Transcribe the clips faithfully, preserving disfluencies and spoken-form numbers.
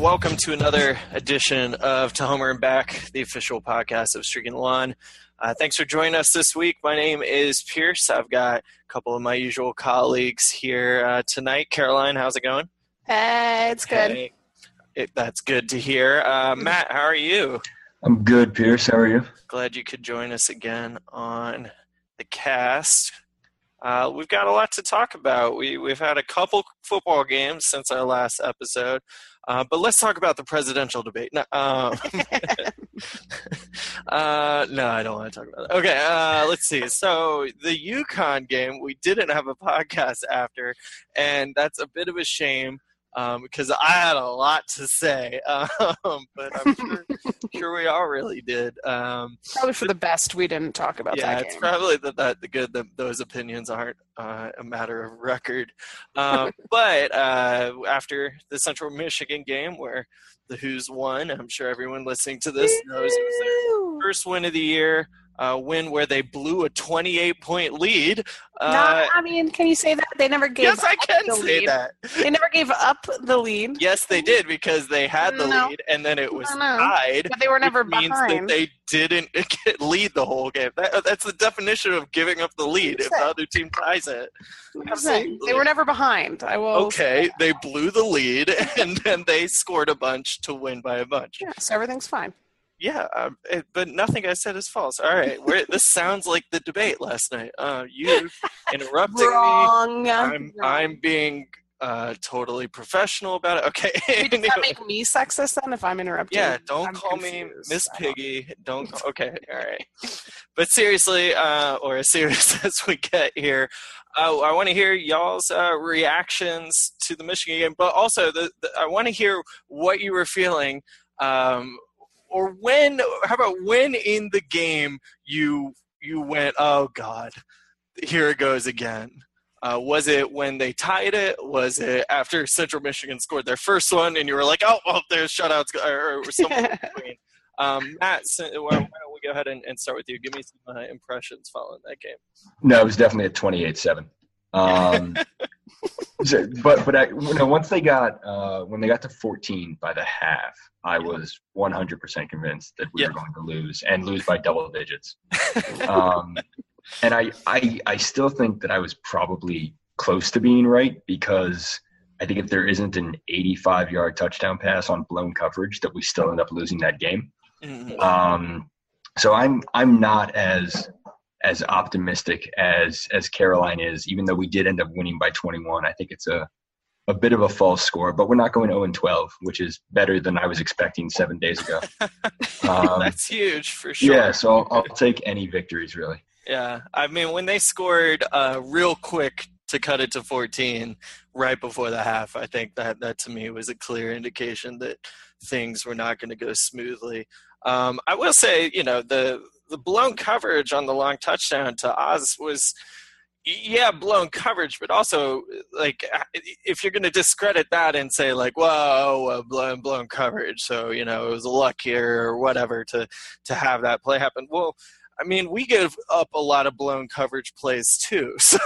Welcome to another edition of To Homer and Back, the official podcast of Streaking Lawn. Uh, thanks for joining us this week. My name is Pierce. I've got a couple of my usual colleagues here uh, tonight. Caroline, how's it going? Hey, it's good. Hey, it, that's good to hear. Uh, Matt, how are you? I'm good, Pierce. How are you? Glad you could join us again on the cast. Uh, we've got a lot to talk about. We, we've had a couple football games since our last episode, uh, but let's talk about the presidential debate. No, um, uh, no I don't want to talk about that. Okay, uh, let's see. So the UConn game, we didn't have a podcast after, and that's a bit of a shame um, because I had a lot to say, um, but I'm sure, sure we all really did. Um, probably for but, the best we didn't talk about yeah, that game. Yeah, it's probably the, that the good that those opinions aren't uh, a matter of record. Uh, but uh, after the Central Michigan game where the Hoos won, I'm sure everyone listening to this knows it was their first win of the year. Uh, win where they blew a twenty-eight point lead. Uh, no, I mean, can you say that? They never gave yes, up I can the say lead. That. They never gave up the lead. Yes, they did, because they had the no. lead, and then it was tied. But they were never behind. Means that they didn't get lead the whole game. That, that's the definition of giving up the lead, if the other team ties it. Absolutely. They were never behind. I will. Okay, they blew the lead, and then they scored a bunch to win by a bunch. Yeah, so everything's fine. Yeah, um, it, but nothing I said is false. All right, we're, this sounds like the debate last night. Uh, you interrupting Wrong. me. I'm, I'm being uh, totally professional about it. Okay. Wait, does that make me sexist then if I'm interrupting? Yeah, don't I'm call confused. me Miss Piggy. Don't. Call, okay, all right. But seriously, uh, or as serious as we get here, uh, I want to hear y'all's uh, reactions to the Michigan game, but also the, the, I want to hear what you were feeling um, Or when, how about when in the game you you went, oh, God, here it goes again. Uh, was it when they tied it? Was it after Central Michigan scored their first one and you were like, oh, well, there's shutouts or, or something in between? Um, Matt, why don't we go ahead and, and start with you. Give me some uh, impressions following that game. No, it was definitely a twenty-eight seven. Um, so, but but I, you know, once they got uh, when they got to fourteen by the half, I was one hundred percent convinced that we yeah. were going to lose and lose by double digits. um, and I, I I still think that I was probably close to being right, because I think if there isn't an eighty-five yard touchdown pass on blown coverage, that we still end up losing that game. Mm-hmm. Um, so I'm I'm not as as optimistic as, as Caroline is, even though we did end up winning by twenty-one. I think it's a, a bit of a false score, but we're not going oh and twelve, which is better than I was expecting seven days ago. Um, That's huge for sure. Yeah, so I'll, I'll take any victories, really. Yeah, I mean, when they scored uh, real quick to cut it to fourteen right before the half, I think that, that to me was a clear indication that things were not going to go smoothly. Um, I will say, you know, the – the blown coverage on the long touchdown to Oz was, yeah, blown coverage, but also, like, if you're going to discredit that and say, like, whoa, blown, blown coverage, so, you know, it was luckier or whatever to, to have that play happen. Well, I mean, we give up a lot of blown coverage plays, too. So,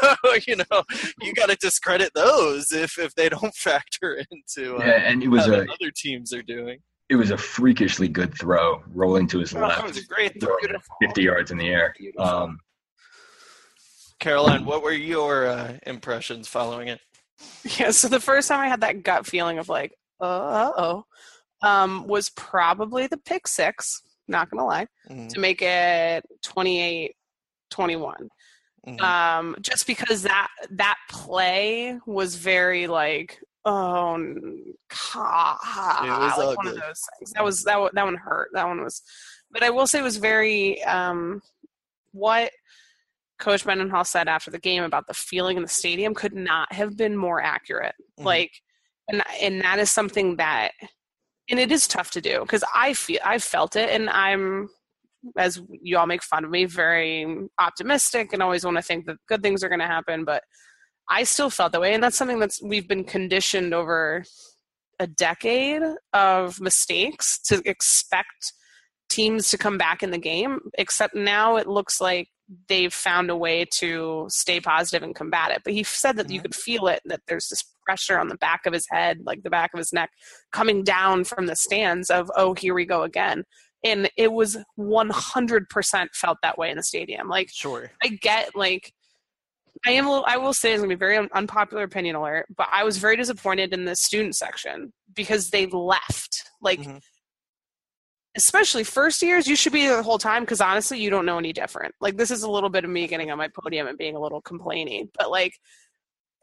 you know, you got to discredit those if, if they don't factor into uh, yeah, and it was how a- other teams are doing. It was a freakishly good throw, rolling to his oh, left. That was a great throw. fifty yards in the air. Um, Caroline, what were your uh, impressions following it? Yeah, so the first time I had that gut feeling of like, uh-oh, um, was probably the pick six, not going to lie, mm-hmm. to make it twenty-eight twenty-one. Mm-hmm. Um, just because that that play was very like, oh, God. It was like one good. of those things. That was that that one hurt. That one was, but I will say it was very um, what Coach Mendenhall said after the game about the feeling in the stadium could not have been more accurate. Mm-hmm. Like, and and that is something that, and it is tough to do because I feel I felt it, and I'm, as you all make fun of me, very optimistic and always want to think that good things are going to happen, but I still felt that way. And that's something that's, we've been conditioned over a decade of mistakes to expect teams to come back in the game, except now it looks like they've found a way to stay positive and combat it. But he said that mm-hmm. you could feel it, that there's this pressure on the back of his head, like the back of his neck coming down from the stands of, oh, here we go again. And it was one hundred percent felt that way in the stadium. Like, sure. I get, like, I am. A little, I will say it's going to be very unpopular opinion alert, but I was very disappointed in the student section because they left. Like, mm-hmm. especially first years, you should be there the whole time because, honestly, you don't know any different. Like, this is a little bit of me getting on my podium and being a little complaining. But, like,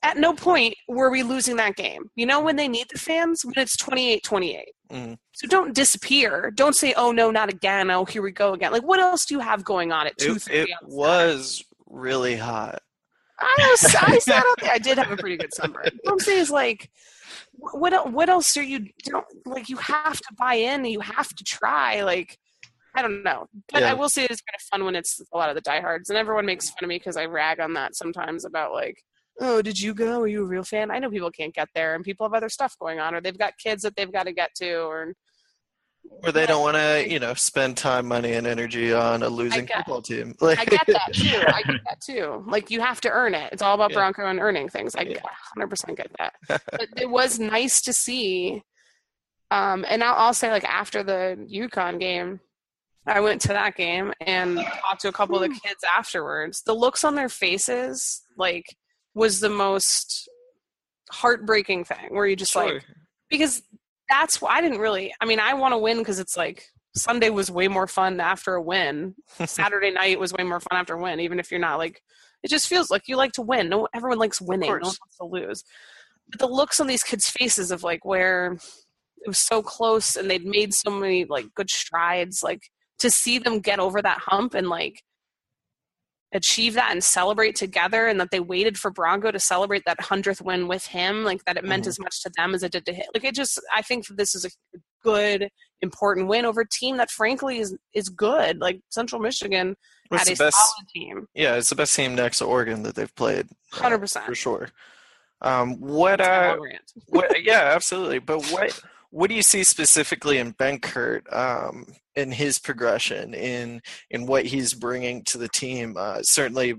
at no point were we losing that game. You know when they need the fans? When it's twenty-eight twenty-eight. Mm. So don't disappear. Don't say, oh, no, not again. Oh, here we go again. Like, what else do you have going on at two thirty? It, it was really hot. I was, I sat out there. I did have a pretty good sunburn. What I'm saying is, like, what, what else are you don't like, you have to buy in and you have to try. Like, I don't know. But yeah. I will say it's kind of fun when it's a lot of the diehards. And everyone makes fun of me because I rag on that sometimes about, like, oh, did you go? Are you a real fan? I know people can't get there, and people have other stuff going on, or they've got kids that they've got to get to, or or they don't want to, you know, spend time, money, and energy on a losing get, football team. Like, I get that too. I get that too. Like, you have to earn it. It's all about yeah. Bronco and earning things. I yeah. one hundred percent get that. But it was nice to see. Um, and I'll, I'll say, like, after the UConn game, I went to that game and talked to a couple of the kids afterwards. The looks on their faces, like, was the most heartbreaking thing where you just sure. like, because that's why I didn't really, I mean, I want to win because it's like Sunday was way more fun after a win. Saturday night was way more fun after a win. Even if you're not like, it just feels like you like to win. No, everyone likes winning. No one wants to lose. But the looks on these kids' faces of like where it was so close and they'd made so many like good strides, like to see them get over that hump and like, achieve that and celebrate together, and that they waited for Bronco to celebrate that hundredth win with him, like that it meant mm-hmm. as much to them as it did to him. Like, it just, I think that this is a good, important win over a team that frankly is is good. Like, Central Michigan had a best, solid team. Yeah, it's the best team next to Oregon that they've played. one hundred percent. Uh, for sure. Um, what, uh, what, yeah, absolutely. But what what do you see specifically in Benkert, um, in his progression, in in what he's bringing to the team? Uh, certainly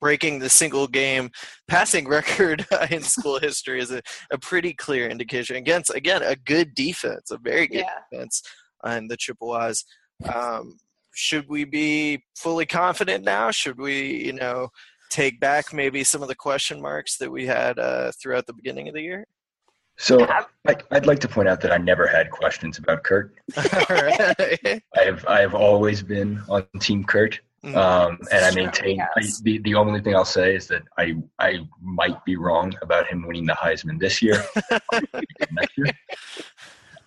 breaking the single-game passing record uh, in school history is a, a pretty clear indication. Against, again, a good defense, a very good yeah. defense on the Chippewas. Um, should we be fully confident now? Should we, you know, take back maybe some of the question marks that we had uh, throughout the beginning of the year? So I, I'd like to point out that I never had questions about Kurt. Right. I have I have always been on Team Kurt, um, mm, and I maintain I, the the only thing I'll say is that I I might be wrong about him winning the Heisman this year, next year.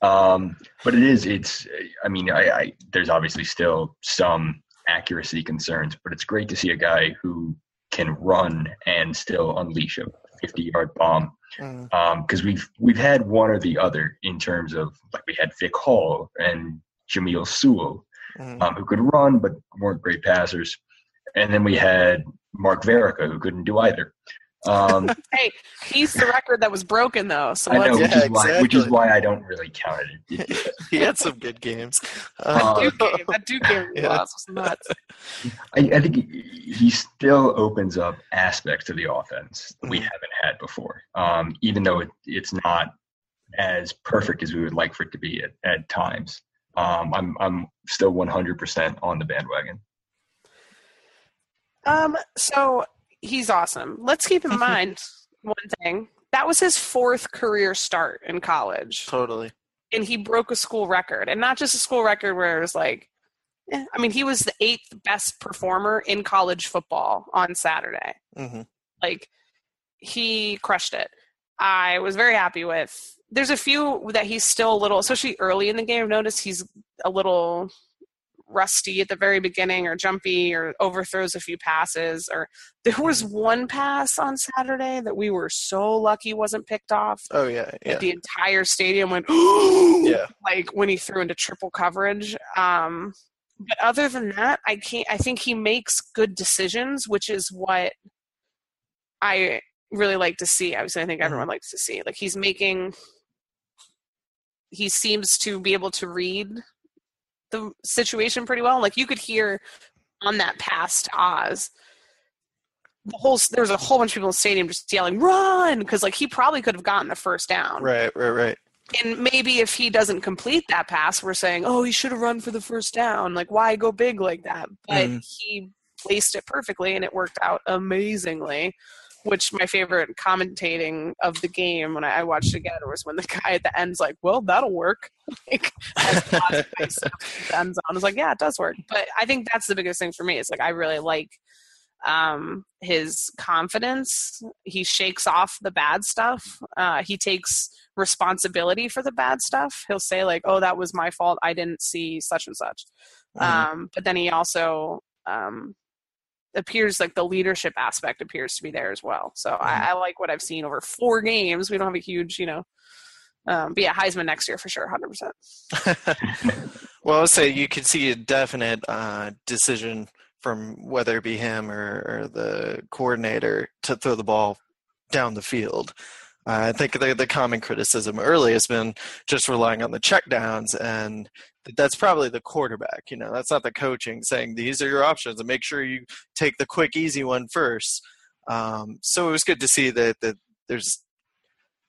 Um, but it is it's I mean I, I there's obviously still some accuracy concerns, but it's great to see a guy who can run and still unleash a fifty-yard bomb. Because um, we've we've had one or the other in terms of, like, we had Vic Hall and Jameel Sewell, mm. um, who could run but weren't great passers, and then we had Mark Verica, who couldn't do either. Um, hey, he's the record that was broken, though. So I know, yeah, which, is exactly. why, which is why I don't really count it. He had some good games. Um, that Duke game, that Duke game yeah. was nuts. I, I think he, he still opens up aspects of the offense that we haven't had before, um, even though it, it's not as perfect as we would like for it to be at, at times. Um, I'm I'm still one hundred percent on the bandwagon. Um. So. He's awesome. Let's keep in mind one thing. That was his fourth career start in college. Totally. And he broke a school record. And not just a school record where it was like eh, I mean, he was the eighth best performer in college football on Saturday. Mm-hmm. Like, he crushed it. I was very happy with. There's a few that he's still a little, especially early in the game. I've noticed he's a little rusty at the very beginning, or jumpy, or overthrows a few passes. Or there was one pass on Saturday that we were so lucky wasn't picked off. Oh yeah, yeah. That the entire stadium went, yeah, like when he threw into triple coverage. Um, but other than that, I can't. I think he makes good decisions, which is what I really like to see. I was. I think everyone likes to see. Like he's making. He seems to be able to read the situation pretty well. Like you could hear on that pass to Oz, the whole there's a whole bunch of people in the stadium just yelling "run" because like he probably could have gotten the first down. Right, right, right. And maybe if he doesn't complete that pass, we're saying, "Oh, he should have run for the first down." Like why go big like that? But mm. he placed it perfectly, and it worked out amazingly. Which my favorite commentating of the game when I watched it together was when the guy at the end's like, "Well, that'll work." Like, the ends on. I was like, "Yeah, it does work." But I think that's the biggest thing for me. It's like I really like um, his confidence. He shakes off the bad stuff. Uh, he takes responsibility for the bad stuff. He'll say like, "Oh, that was my fault. I didn't see such and such." Mm-hmm. Um, but then he also um, appears like the leadership aspect appears to be there as well. So mm-hmm. I, I like what I've seen over four games. We don't have a huge, you know, um, but yeah, Heisman next year for sure. one hundred percent. Well, I'll say you could see a definite uh, decision from whether it be him or, or the coordinator to throw the ball down the field. Uh, I think the, the common criticism early has been just relying on the checkdowns, and that's probably the quarterback. You know, that's not the coaching saying these are your options and make sure you take the quick, easy one first. Um, so it was good to see that that there's,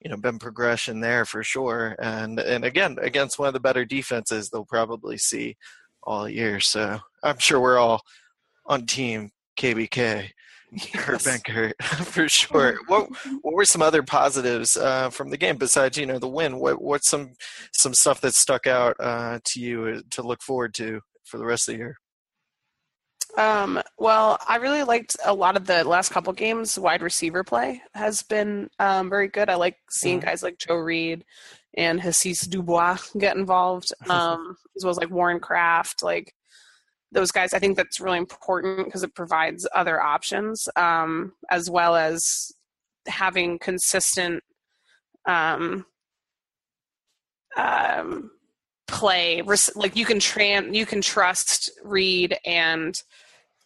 you know, been progression there for sure. And and again, against one of the better defenses they'll probably see all year. So I'm sure we're all on team K B K. Kurt Benkert, for sure. What what were some other positives uh, from the game besides, you know, the win? What what's some some stuff that stuck out uh, to you to look forward to for the rest of the year? Um, well, I really liked a lot of the last couple games. Wide receiver play has been um, very good. I like seeing guys like Joe Reed and Hassis Dubois get involved, um, as well as like Warren Kraft, like. Those guys, I think that's really important because it provides other options, um, as well as having consistent um, um, play. Like you can tran- you can trust Reed and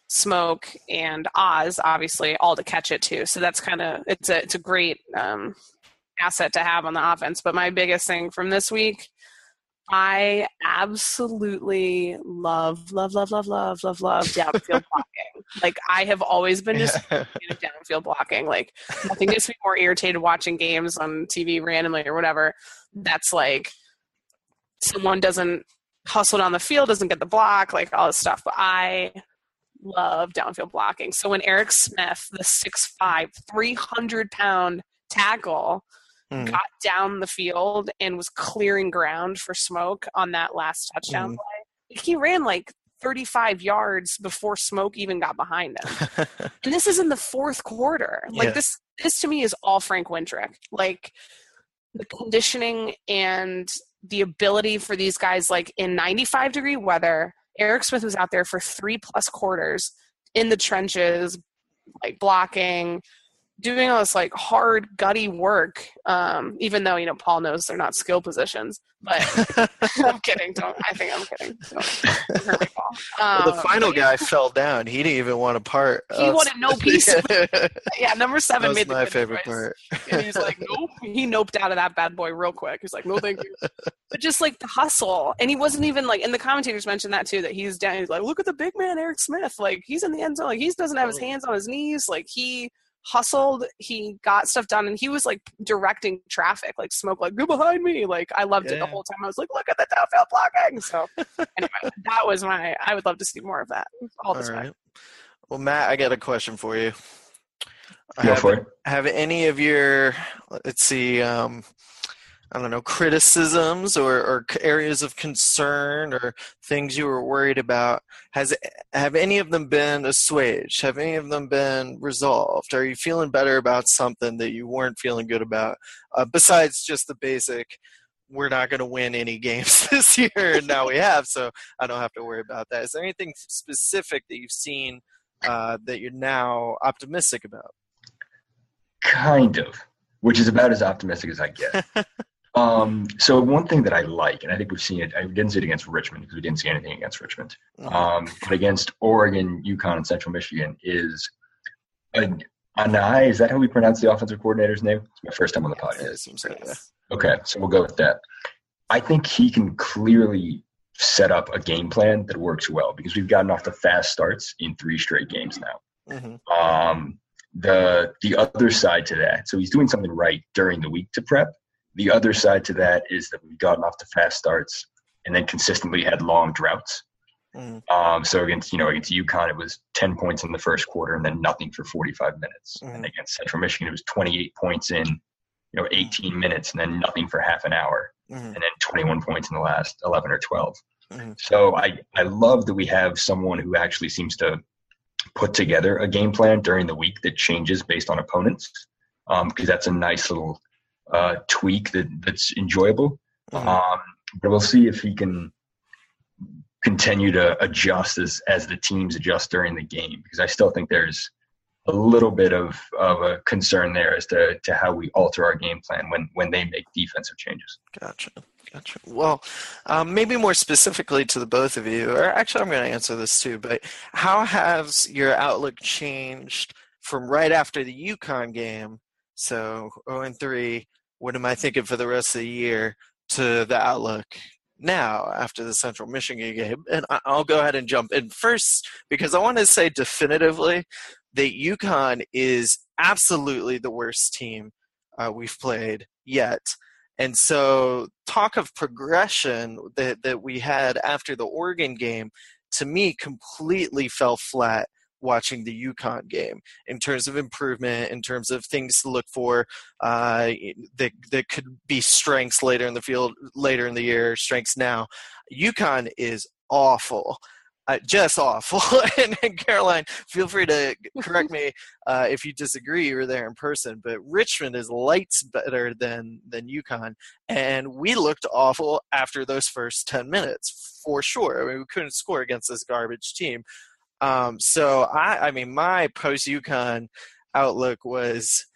Smoke and Oz, obviously, all to catch it too. So that's kind of it's a it's a great um, asset to have on the offense. But my biggest thing from this week. I absolutely love, love, love, love, love, love, love downfield blocking. Like, I have always been just yeah. downfield blocking. Like, nothing gets me more irritated watching games on T V randomly or whatever. That's like, someone doesn't hustle down the field, doesn't get the block, like all this stuff. But I love downfield blocking. So when Eric Smith, the six five, three hundred pound tackle, Mm. got down the field and was clearing ground for Smoke on that last touchdown mm. play. He ran like thirty-five yards before Smoke even got behind him. And this is in the fourth quarter. Like yeah. this, this to me is all Frank Wintrick. Like the conditioning and the ability for these guys, like in ninety-five degree weather, Eric Smith was out there for three plus quarters in the trenches, like blocking, doing all this like hard gutty work, um, even though, you know, Paul knows they're not skill positions, but I'm kidding. Don't, I think I'm kidding. Don't hurt me, Paul. Um, well, the final guy fell down. He didn't even want a part. He oh, wanted no piece. Yeah. yeah. Number seven. That's made the my favorite choice. Part. And he's like, nope, he noped out of that bad boy real quick. He's like, no, thank you. But just like the hustle. And he wasn't even like, and the commentators mentioned that too, that he's down. He's like, look at the big man, Eric Smith. Like he's in the end zone. Like he doesn't have his hands on his knees. Like he, hustled, he got stuff done, and he was like directing traffic, like Smoke, like go behind me. Like I loved yeah. it the whole time. I was like, look at the downfield blocking. So anyway, that was my. I would love to see more of that. All, all this right. Time. Well, Matt, I got a question for you. Go have, for it. Have any of your let's see, um, I don't know, criticisms or, or areas of concern or things you were worried about, has have any of them been assuaged? Have any of them been resolved? Are you feeling better about something that you weren't feeling good about, uh, besides just the basic, we're not going to win any games this year, and now we have, so I don't have to worry about that. Is there anything specific that you've seen uh, that you're now optimistic about? Kind of, which is about as optimistic as I get. Um, so one thing that I like, and I think we've seen it, I didn't see it against Richmond because we didn't see anything against Richmond, um, but against Oregon, UConn, and Central Michigan is Anai. Is that how we pronounce the offensive coordinator's name? It's my first time on the podcast. Okay, so we'll go with that. I think he can clearly set up a game plan that works well because we've gotten off the fast starts in three straight games now. Mm-hmm. Um, the the other side to that, so he's doing something right during the week to prep. The other side to that is that we've gotten off the fast starts and then consistently had long droughts. Mm. Um, so against, you know, against UConn, it was ten points in the first quarter and then nothing for forty-five minutes. Mm. And against Central Michigan, it was twenty-eight points in, you know, eighteen minutes and then nothing for half an hour. Mm. And then twenty-one points in the last eleven or twelve. Mm. So I, I love that we have someone who actually seems to put together a game plan during the week that changes based on opponents. Um, because that's a nice little, uh, tweak that that's enjoyable. Mm-hmm. Um, but we'll see if he can continue to adjust as, as the teams adjust during the game, because I still think there's a little bit of, of a concern there as to, to how we alter our game plan when, when they make defensive changes. Gotcha. Gotcha. Well, um, maybe more specifically to the both of you, or actually I'm going to answer this too, but how has your outlook changed from right after the UConn game? So oh and three, what am I thinking for the rest of the year, to the outlook now after the Central Michigan game? And I'll go ahead and jump in first because I want to say definitively that UConn is absolutely the worst team uh, we've played yet. And so talk of progression that, that we had after the Oregon game, to me, completely fell flat watching the UConn game in terms of improvement, in terms of things to look for uh, that that could be strengths later in the field, later in the year, strengths now. UConn is awful, uh, just awful. and, and Caroline, feel free to correct me uh, if you disagree. You were there in person, but Richmond is lights better than than UConn, and we looked awful after those first ten minutes for sure. I mean, we couldn't score against this garbage team. Um, so, I, I mean, my post-UConn outlook was,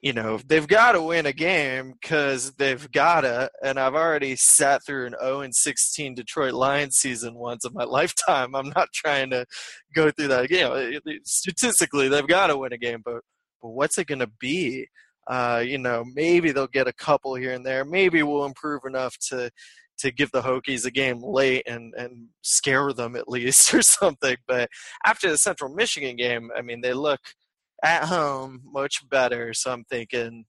you know, they've got to win a game because they've got to, and I've already sat through an oh and sixteen Detroit Lions season once in my lifetime. I'm not trying to go through that again. You know, statistically, they've got to win a game, but, but what's it going to be? Uh, you know, maybe they'll get a couple here and there. Maybe we'll improve enough to – to give the Hokies a game late and, and scare them at least or something. But after the Central Michigan game, I mean, they look at home much better. So I'm thinking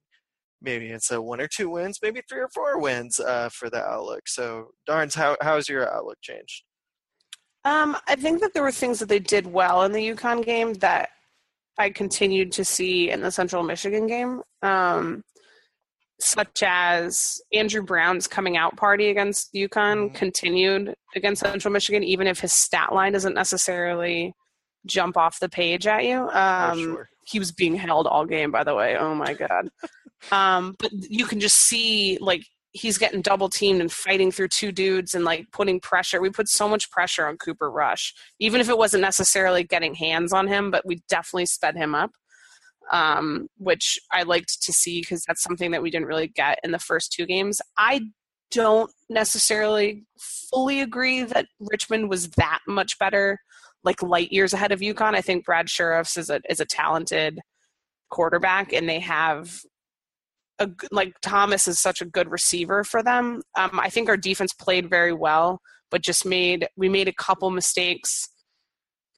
maybe it's a one or two wins, maybe three or four wins uh, for the outlook. So, Darns, how how's your outlook changed? Um, I think that there were things that they did well in the UConn game that I continued to see in the Central Michigan game. Um such as Andrew Brown's coming out party against UConn mm-hmm. continued against Central Michigan, even if his stat line doesn't necessarily jump off the page at you. Um, oh, sure. He was being held all game, by the way. Oh, my God. um, but you can just see, like, he's getting double-teamed and fighting through two dudes and, like, putting pressure. We put so much pressure on Cooper Rush, even if it wasn't necessarily getting hands on him, but we definitely sped him up. Um, which I liked to see because that's something that we didn't really get in the first two games. I don't necessarily fully agree that Richmond was that much better, like light years ahead of UConn. I think Brad Sheriffs is a is a talented quarterback, and they have a like Thomas is such a good receiver for them. Um, I think our defense played very well, but just made we made a couple mistakes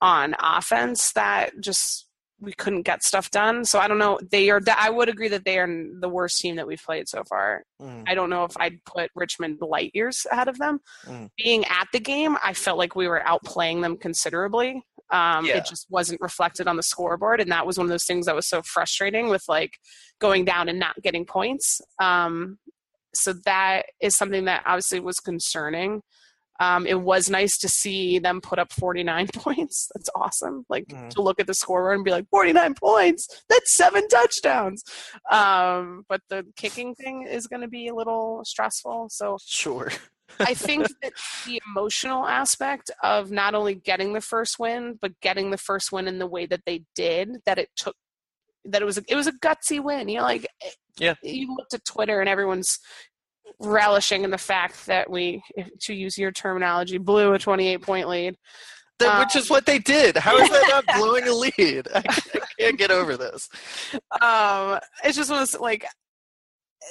on offense that just. We couldn't get stuff done. So I don't know. They are, I would agree that they are the worst team that we've played so far. Mm. I don't know if I'd put Richmond light years ahead of them. Mm. Being at the game, I felt like we were outplaying them considerably. Um, yeah. It just wasn't reflected on the scoreboard. And that was one of those things that was so frustrating with like going down and not getting points. Um, so that is something that obviously was concerning. Um, it was nice to see them put up forty-nine points. That's awesome. Like mm. to look at the scoreboard and be like, forty-nine points. That's seven touchdowns. Um, but the kicking thing is going to be a little stressful. So sure. I think that the emotional aspect of not only getting the first win, but getting the first win in the way that they did, that it took, that it was, it was a gutsy win. You know, like yeah. you looked at Twitter and everyone's relishing in the fact that we, to use your terminology, blew a twenty-eight point lead. The, um, which is what they did. How is that not blowing a lead? I, I can't get over this. Um, it's just one of those, like,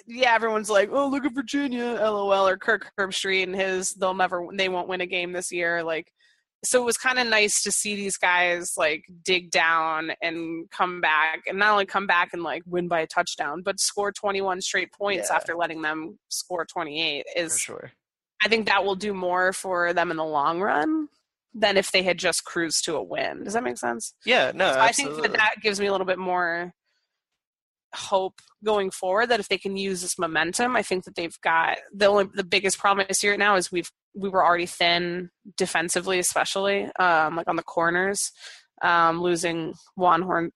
yeah, everyone's like, oh, look at Virginia, LOL, or Kirk Herbstreit and his, they'll never, they won't win a game this year. Like, so it was kind of nice to see these guys, like, dig down and come back. And not only come back and, like, win by a touchdown, but score twenty-one straight points yeah. after letting them score twenty-eight. Is, for sure. I think that will do more for them in the long run than if they had just cruised to a win. Does that make sense? Yeah, no, so absolutely. I think that that gives me a little bit more hope going forward, that if they can use this momentum, I think that they've got the only, the biggest problem this year now is we've we were already thin defensively, especially um, like on the corners, um, losing Juan Horn,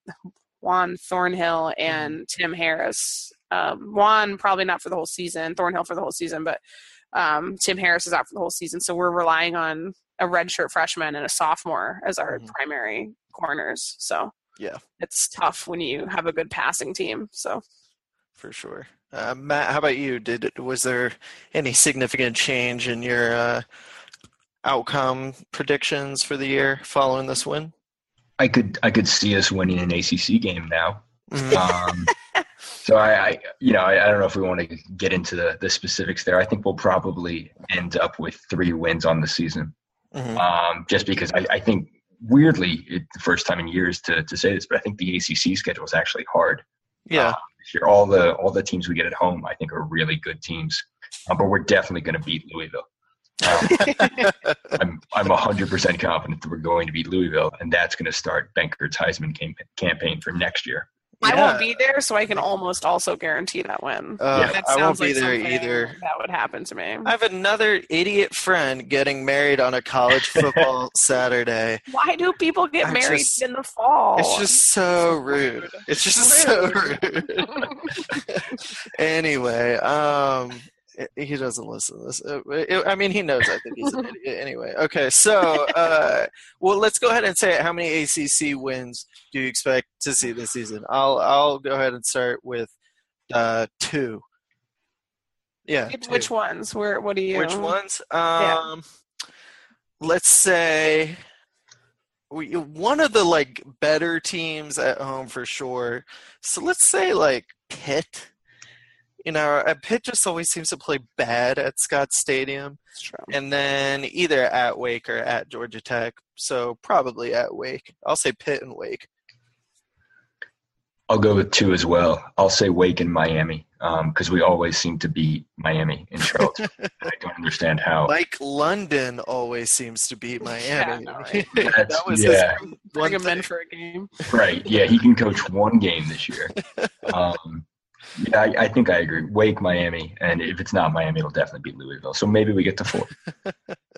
Juan Thornhill and Tim Harris. Um, Juan probably not for the whole season, Thornhill for the whole season, but um, Tim Harris is out for the whole season, so we're relying on a redshirt freshman and a sophomore as our mm-hmm. primary corners. So. Yeah, it's tough when you have a good passing team. So, for sure, uh, Matt, how about you? Did it, was there any significant change in your uh, outcome predictions for the year following this win? I could I could see us winning an A C C game now. um, so I, I you know I, I don't know if we want to get into the, the specifics there. I think we'll probably end up with three wins on the season, mm-hmm. um, just because I, I think. Weirdly, it's the first time in years to, to say this, but I think the A C C schedule is actually hard. Yeah, uh, this year, all the all the teams we get at home, I think, are really good teams. Uh, but we're definitely going to beat Louisville. Um, I'm I'm a hundred percent confident that we're going to beat Louisville, and that's going to start Benkert's Heisman cam- campaign for next year. I yeah. won't be there, so I can almost also guarantee that win. Uh, yeah. That sounds I won't be like there either. That would happen to me. I have another idiot friend getting married on a college football Saturday. Why do people get I'm married just, in the fall? It's just so rude. It's just rude. so rude. Anyway, um, he doesn't listen to this. It, it, I mean, he knows I think he's an idiot anyway. Okay, so, uh, well, let's go ahead and say it. How many A C C wins do you expect to see this season? I'll I'll go ahead and start with uh, two. Yeah. Two. Which ones? Where? What do you? Which ones? Um, yeah. Let's say we, one of the, like, better teams at home for sure. So let's say, like, Pitt. You know, Pitt just always seems to play bad at Scott Stadium. That's true. And then either at Wake or at Georgia Tech. So probably at Wake. I'll say Pitt and Wake. I'll go with two as well. I'll say Wake and Miami because um, we always seem to beat Miami in Charlottesville. I don't understand how. Mike London always seems to beat Miami. Yeah, right. that was yeah. his bring him in for a game. Right. Yeah, he can coach one game this year. Um Yeah, I, I think I agree. Wake, Miami, and if it's not Miami, it'll definitely be Louisville. So maybe we get to four.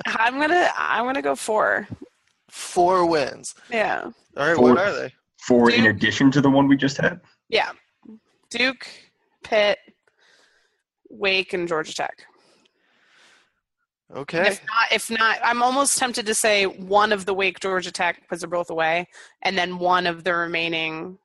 I'm gonna, I'm gonna go four. Four wins. Yeah. All right. Four, what are they? Four Duke, in addition to the one we just had. Yeah. Duke, Pitt, Wake, and Georgia Tech. Okay. If not, if not, I'm almost tempted to say one of the Wake, Georgia Tech, because they're both away, and then one of the remaining.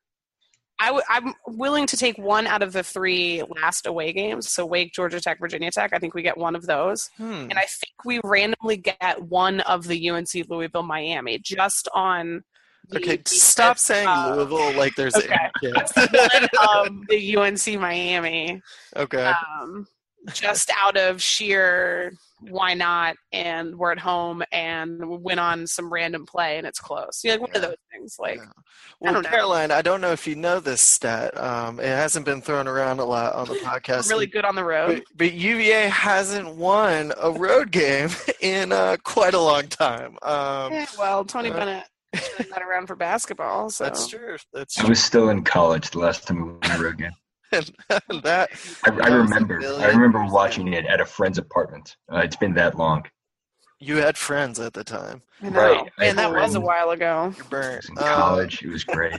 I w- I'm willing to take one out of the three last away games. So Wake, Georgia Tech, Virginia Tech. I think we get one of those. Hmm. And I think we randomly get one of the U N C, Louisville, Miami just on. Okay, stop saying uh, Louisville like there's okay. a chance. One of the U N C, Miami. Okay. Um, just out of sheer why not, and we're at home and went on some random play and it's close. You're like, one yeah. of those things. Like, yeah. Well, I don't know. Caroline, I don't know if you know this stat. Um, it hasn't been thrown around a lot on the podcast. Really good on the road. But, but U V A hasn't won a road game in uh, quite a long time. Um, yeah, well, Tony uh, Bennett. Not around for basketball. So. That's true. That's true. I was still in college the last time we won a road game. that I, I remember. I remember watching it at a friend's apartment. Uh, it's been that long. You had friends at the time, I know. Right? And that was a while ago. You're burnt. In college, um, it was great.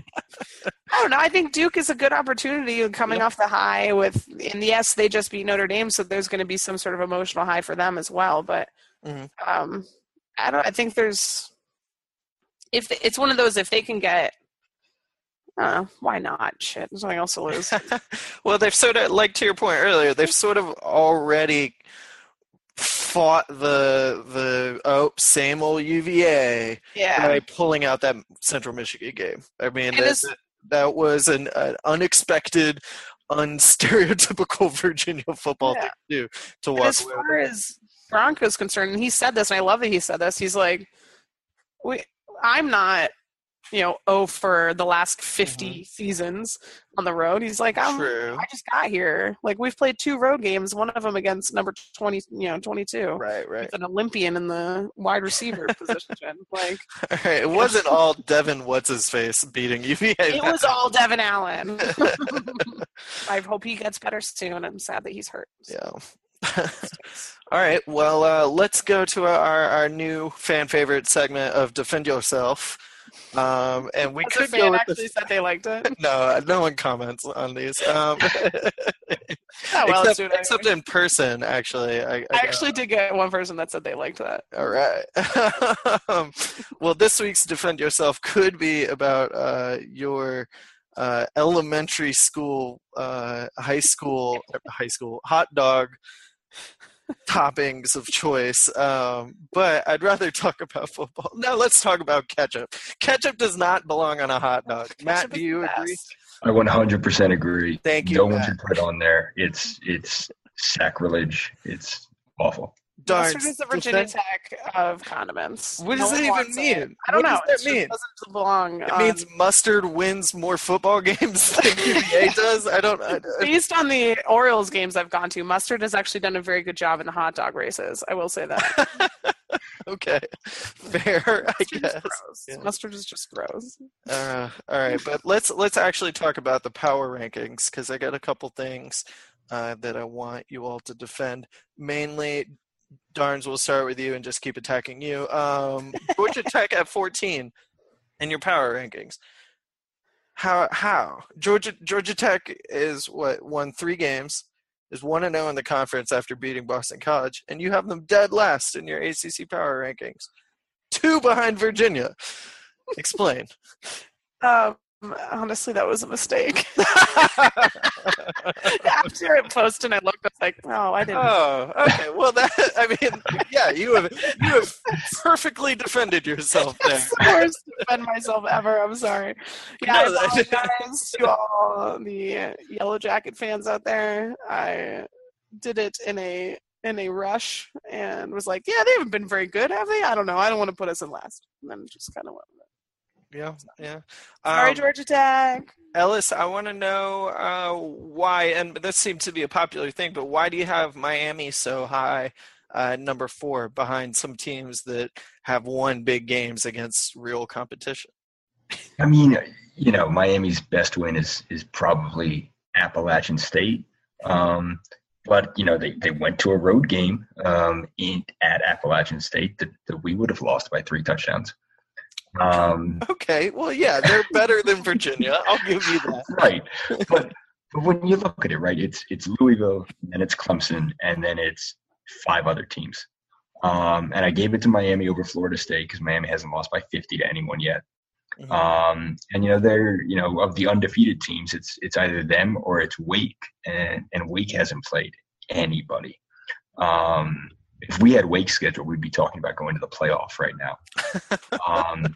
I don't know. I think Duke is a good opportunity coming yep. off the high with, and yes, they just beat Notre Dame, so there's going to be some sort of emotional high for them as well. But mm-hmm. um, I don't. I think there's if it's one of those if they can get. Uh, why not? Shit, there's nothing else to lose. Well, they've sort of, like to your point earlier, they've sort of already fought the the oh same old U V A yeah. by pulling out that Central Michigan game. I mean, that, that was an, an unexpected, unstereotypical Virginia football yeah. thing to do. To watch. As far as Bronco's concerned, and he said this, and I love that he said this. He's like, we, I'm not. You know, oh, for the last fifty mm-hmm. seasons on the road, he's like, I'm, I just got here. Like, we've played two road games, one of them against number twenty, you know, twenty-two. Right, right. With an Olympian in the wide receiver position. Like, all right, it wasn't all Devin what's his face beating U V A. It was all Devin Allen. I hope he gets better soon. I'm sad that he's hurt. So. Yeah. All right. Well, uh, let's go to our our new fan favorite segment of Defend Yourself. Um, and we could go with actually this. Said they liked it. No, no one comments on these. Um, well, except, except in person, actually. I, I, I actually did get one person that said they liked that. All right. um, well, this week's Defend Yourself could be about uh, your uh, elementary school, uh, high school, high school hot dog toppings of choice, um, but I'd rather talk about football. Now let's talk about ketchup. Ketchup does not belong on a hot dog. Matt, do you agree? I one hundred percent agree. Thank you. No one should put it on there. It's it's sacrilege. It's awful. Darn. What is the Virginia Tech of condiments? What does no it even mean? It. I don't what know. Does that mean? It doesn't belong. It on... means mustard wins more football games than U V A does. I don't. I, Based on the Orioles games I've gone to, mustard has actually done a very good job in the hot dog races. I will say that. Okay, fair. Mustard I guess yeah. mustard is just gross. Uh, all right, but let's let's actually talk about the power rankings because I got a couple things uh, that I want you all to defend. Mainly. Darns, we'll start with you and just keep attacking you. Um, Georgia Tech at fourteen in your power rankings. How? How? Georgia Georgia Tech is what won three games, is one and zero in the conference after beating Boston College, and you have them dead last in your A C C power rankings, two behind Virginia. Explain. um. Honestly, that was a mistake. After it posted, I looked. I was like, "No, I didn't." Oh, okay. Well, that I mean, yeah, you have you have perfectly defended yourself there. That's the worst defend myself ever. I'm sorry. Yeah, no, I apologize to all the Yellow Jacket fans out there. I did it in a in a rush and was like, "Yeah, they haven't been very good, have they? I don't know. I don't want to put us in last." And then just kind of went with it. Yeah, yeah. Sorry, um, Georgia Tech. Ellis, I want to know uh, why, and this seems to be a popular thing, but why do you have Miami so high, uh, number four, behind some teams that have won big games against real competition? I mean, you know, Miami's best win is is probably Appalachian State. Um, but, you know, they, they went to a road game um, in, at Appalachian State that, that we would have lost by three touchdowns. Um, okay, well, yeah, they're better than Virginia. I'll give you that. Right, but, but when you look at it, right, it's it's Louisville, and it's Clemson, and then it's five other teams. Um, and I gave it to Miami over Florida State because Miami hasn't lost by fifty to anyone yet. Mm-hmm. Um, and you know they're you know of the undefeated teams, it's it's either them or it's Wake, and and Wake hasn't played anybody. Um, If we had Wake scheduled, we'd be talking about going to the playoff right now. Um,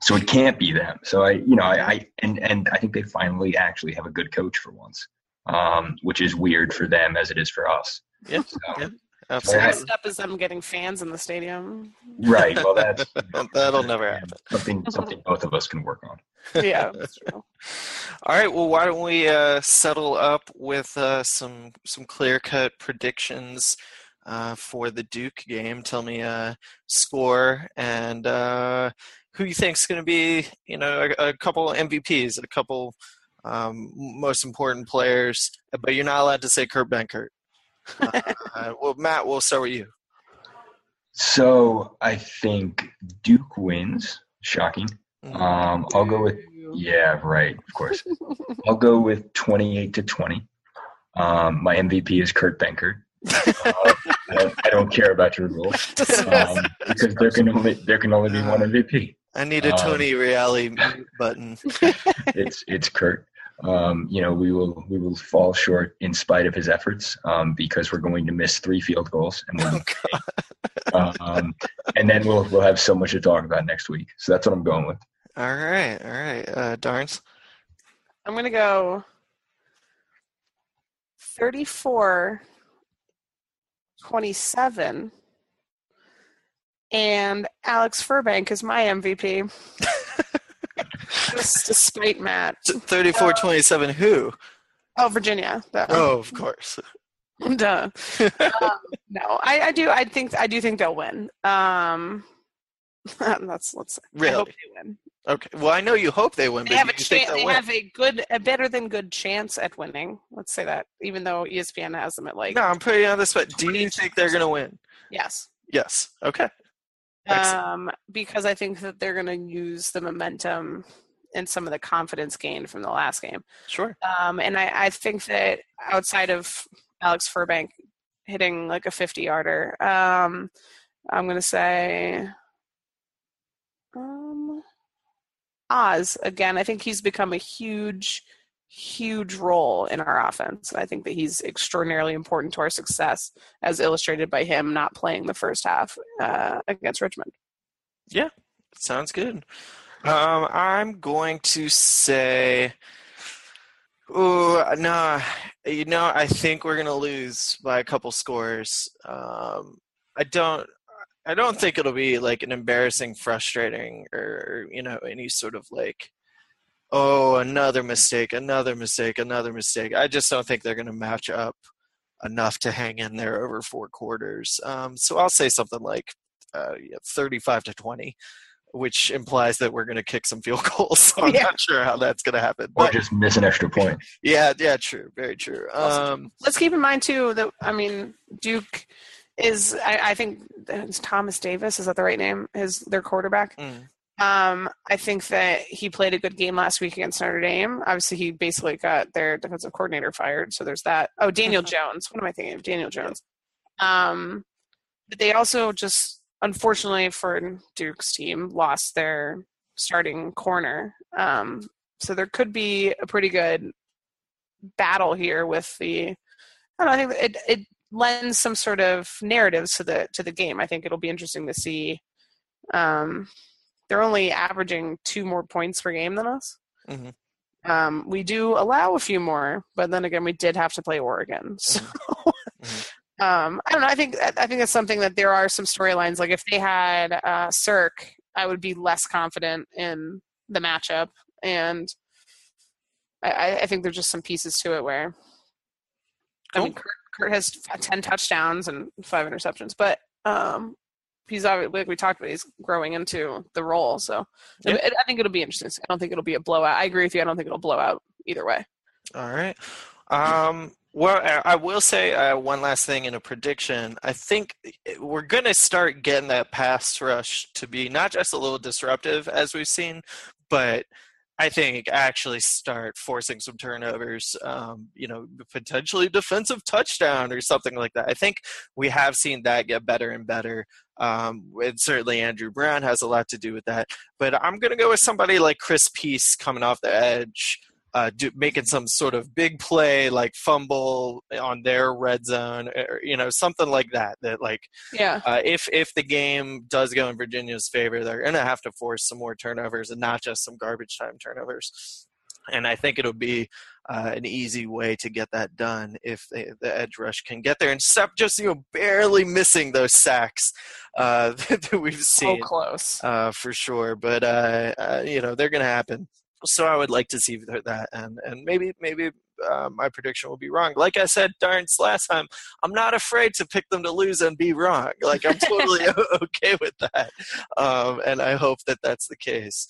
so it can't be them. So I, you know, I, I and and I think they finally actually have a good coach for once, um, which is weird for them as it is for us. Yeah, so, yeah. Absolutely. Next step is them getting fans in the stadium. Right. Well, that's that'll never happen. Something something both of us can work on. Yeah, that's true. All right. Well, why don't we uh, settle up with uh, some some clear-cut predictions. Uh, for the Duke game, tell me a uh, score and uh, who you think's going to be, you know, a, a couple M V Ps, a couple um, most important players, but you're not allowed to say Kurt Benkert. Uh, well, Matt, we'll start with you. So I think Duke wins. Shocking. Um, I'll go with – yeah, right, of course. I'll go with twenty-eight to twenty. Um, my M V P is Kurt Benkert. Uh, I don't care about your rules um, because there can only there can only be one M V P. I need a Tony um, Reale button. It's it's Kurt. Um, you know, we will we will fall short in spite of his efforts um, because we're going to miss three field goals and we'll oh, um, and then we'll we'll have so much to talk about next week. So that's what I'm going with. All right, all right, uh, Darns. I'm gonna go thirty-four. twenty-seven, and Alex Furbank is my M V P. Just to spite Matt. thirty-four twenty-seven um, who? Oh, Virginia. Though. Oh, of course. Duh. um, no, I, I do. I think I do think they'll win. Um, that's let's. Really? I hope they win. Okay. Well, I know you hope they win. They but have a chance. They win. have a good, a better than good chance at winning. Let's say that, even though E S P N has them at like. No, I'm pretty on this, but do you think they're going to win? Yes. Yes. Okay. Excellent. Um, because I think that they're going to use the momentum and some of the confidence gained from the last game. Sure. Um, and I, I think that outside of Alex Furbank hitting like a fifty-yarder, um, I'm going to say. Um. Oz, again, I think he's become a huge, huge role in our offense. I think that he's extraordinarily important to our success, as illustrated by him not playing the first half uh, against Richmond. Yeah, sounds good. Um, I'm going to say, oh, no, you know, I think we're going to lose by a couple scores. Um, I don't. I don't think it'll be like an embarrassing, frustrating, or, you know, any sort of like, oh, another mistake, another mistake, another mistake. I just don't think they're going to match up enough to hang in there over four quarters. Um, so I'll say something like uh, thirty-five to twenty, which implies that we're going to kick some field goals. So I'm yeah. not sure how that's going to happen. Or but, just miss an extra point. Yeah, yeah, true. Very true. Um, Let's keep in mind, too, that, I mean, Duke – Is I, I think it's Thomas Davis, is that the right name? His their quarterback. Mm. Um, I think that he played a good game last week against Notre Dame. Obviously, he basically got their defensive coordinator fired, so there's that. Oh, Daniel Jones. What am I thinking of? Daniel Jones. Um, but they also just, unfortunately for Duke's team, lost their starting corner. Um, so there could be a pretty good battle here with the. I don't know, I think it. it lends some sort of narratives to the to the game. I think it'll be interesting to see. Um, they're only averaging two more points per game than us. Mm-hmm. Um, we do allow a few more, but then again, we did have to play Oregon. So mm-hmm. um, I don't know. I think I think that's something that there are some storylines. Like if they had uh, Cirque, I would be less confident in the matchup, and I, I think there's just some pieces to it where. Cool. I mean, Kurt has ten touchdowns and five interceptions, but um, he's obviously, like we talked about, he's growing into the role. So yeah. I, I think it'll be interesting. I don't think it'll be a blowout. I agree with you. I don't think it'll blow out either way. All right. Um, well, I will say uh, one last thing in a prediction. I think we're going to start getting that pass rush to be not just a little disruptive as we've seen, but I think actually start forcing some turnovers, um, you know, potentially defensive touchdown or something like that. I think we have seen that get better and better. Um, and certainly Andrew Brown has a lot to do with that. But I'm going to go with somebody like Chris Peace coming off the edge, uh, do, making some sort of big play, like fumble on their red zone, or, you know, something like that. That like, yeah. uh, if if the game does go in Virginia's favor, they're going to have to force some more turnovers and not just some garbage time turnovers. And I think it'll be uh, an easy way to get that done if they, the edge rush can get there and stop just, you know, barely missing those sacks uh, that we've seen. So close. Uh, for sure. But, uh, uh, you know, they're going to happen. So I would like to see that, and and maybe maybe uh, my prediction will be wrong. Like I said, Darns last time, I'm not afraid to pick them to lose and be wrong. Like I'm totally okay with that, um, and I hope that that's the case.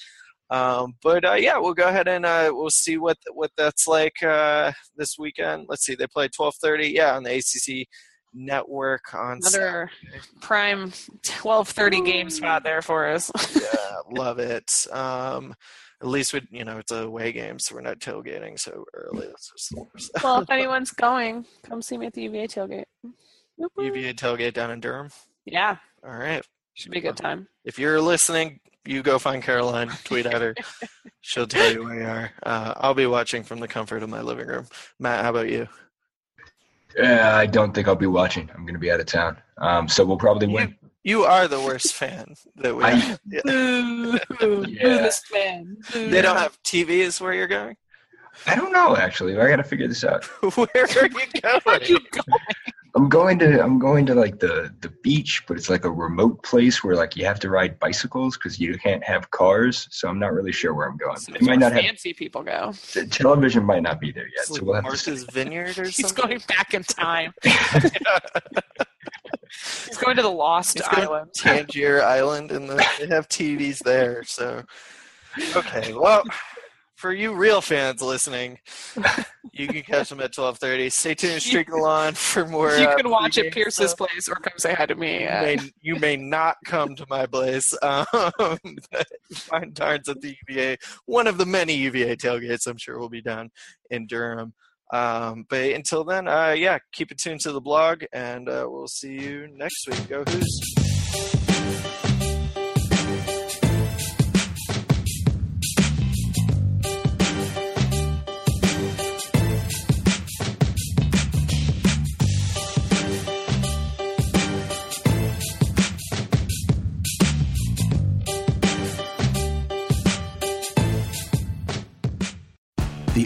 Um, but, uh, yeah, we'll go ahead and uh, we'll see what what that's like uh, this weekend. Let's see. They play twelve thirty, yeah, on the A C C network on Another Saturday. Prime twelve thirty Ooh. Game spot there for us. Yeah, love it. Um, at least, we, you know, it's a away game, so we're not tailgating so early. Just, well, if anyone's going, come see me at the U V A tailgate. U V A tailgate down in Durham? Yeah. All right. Should be a good time. If you're listening, you go find Caroline, tweet at her. She'll tell you where you are. Uh, I'll be watching from the comfort of my living room. Matt, how about you? Yeah, I don't think I'll be watching. I'm going to be out of town. Um, so we'll probably you, win. You are the worst fan that we have. Yeah. Yeah. Fan. They don't have T Vs where you're going? I don't know, actually. I got to figure this out. Where are you going? Are you going? I'm going to I'm going to like the, the beach, but it's like a remote place where like you have to ride bicycles because you can't have cars. So I'm not really sure where I'm going. So they might not fancy have, people go. The television might not be there yet. It's so like we'll have Martha's to Vineyard or something. He's going back in time. He's going to the Lost He's Island, Tangier Island, and the, they have T Vs there. So okay, well. For you real fans listening, you can catch them at twelve thirty. Stay tuned to Streaking Lawn for more. You can uh, watch at Pierce's stuff. Place or come say hi to me. Uh. You, may, you may not come to my place. Um, find Darns at the U V A, one of the many U V A tailgates I'm sure will be down in Durham. Um, but until then, uh, yeah, keep it tuned to the blog, and uh, we'll see you next week. Go Hoos! The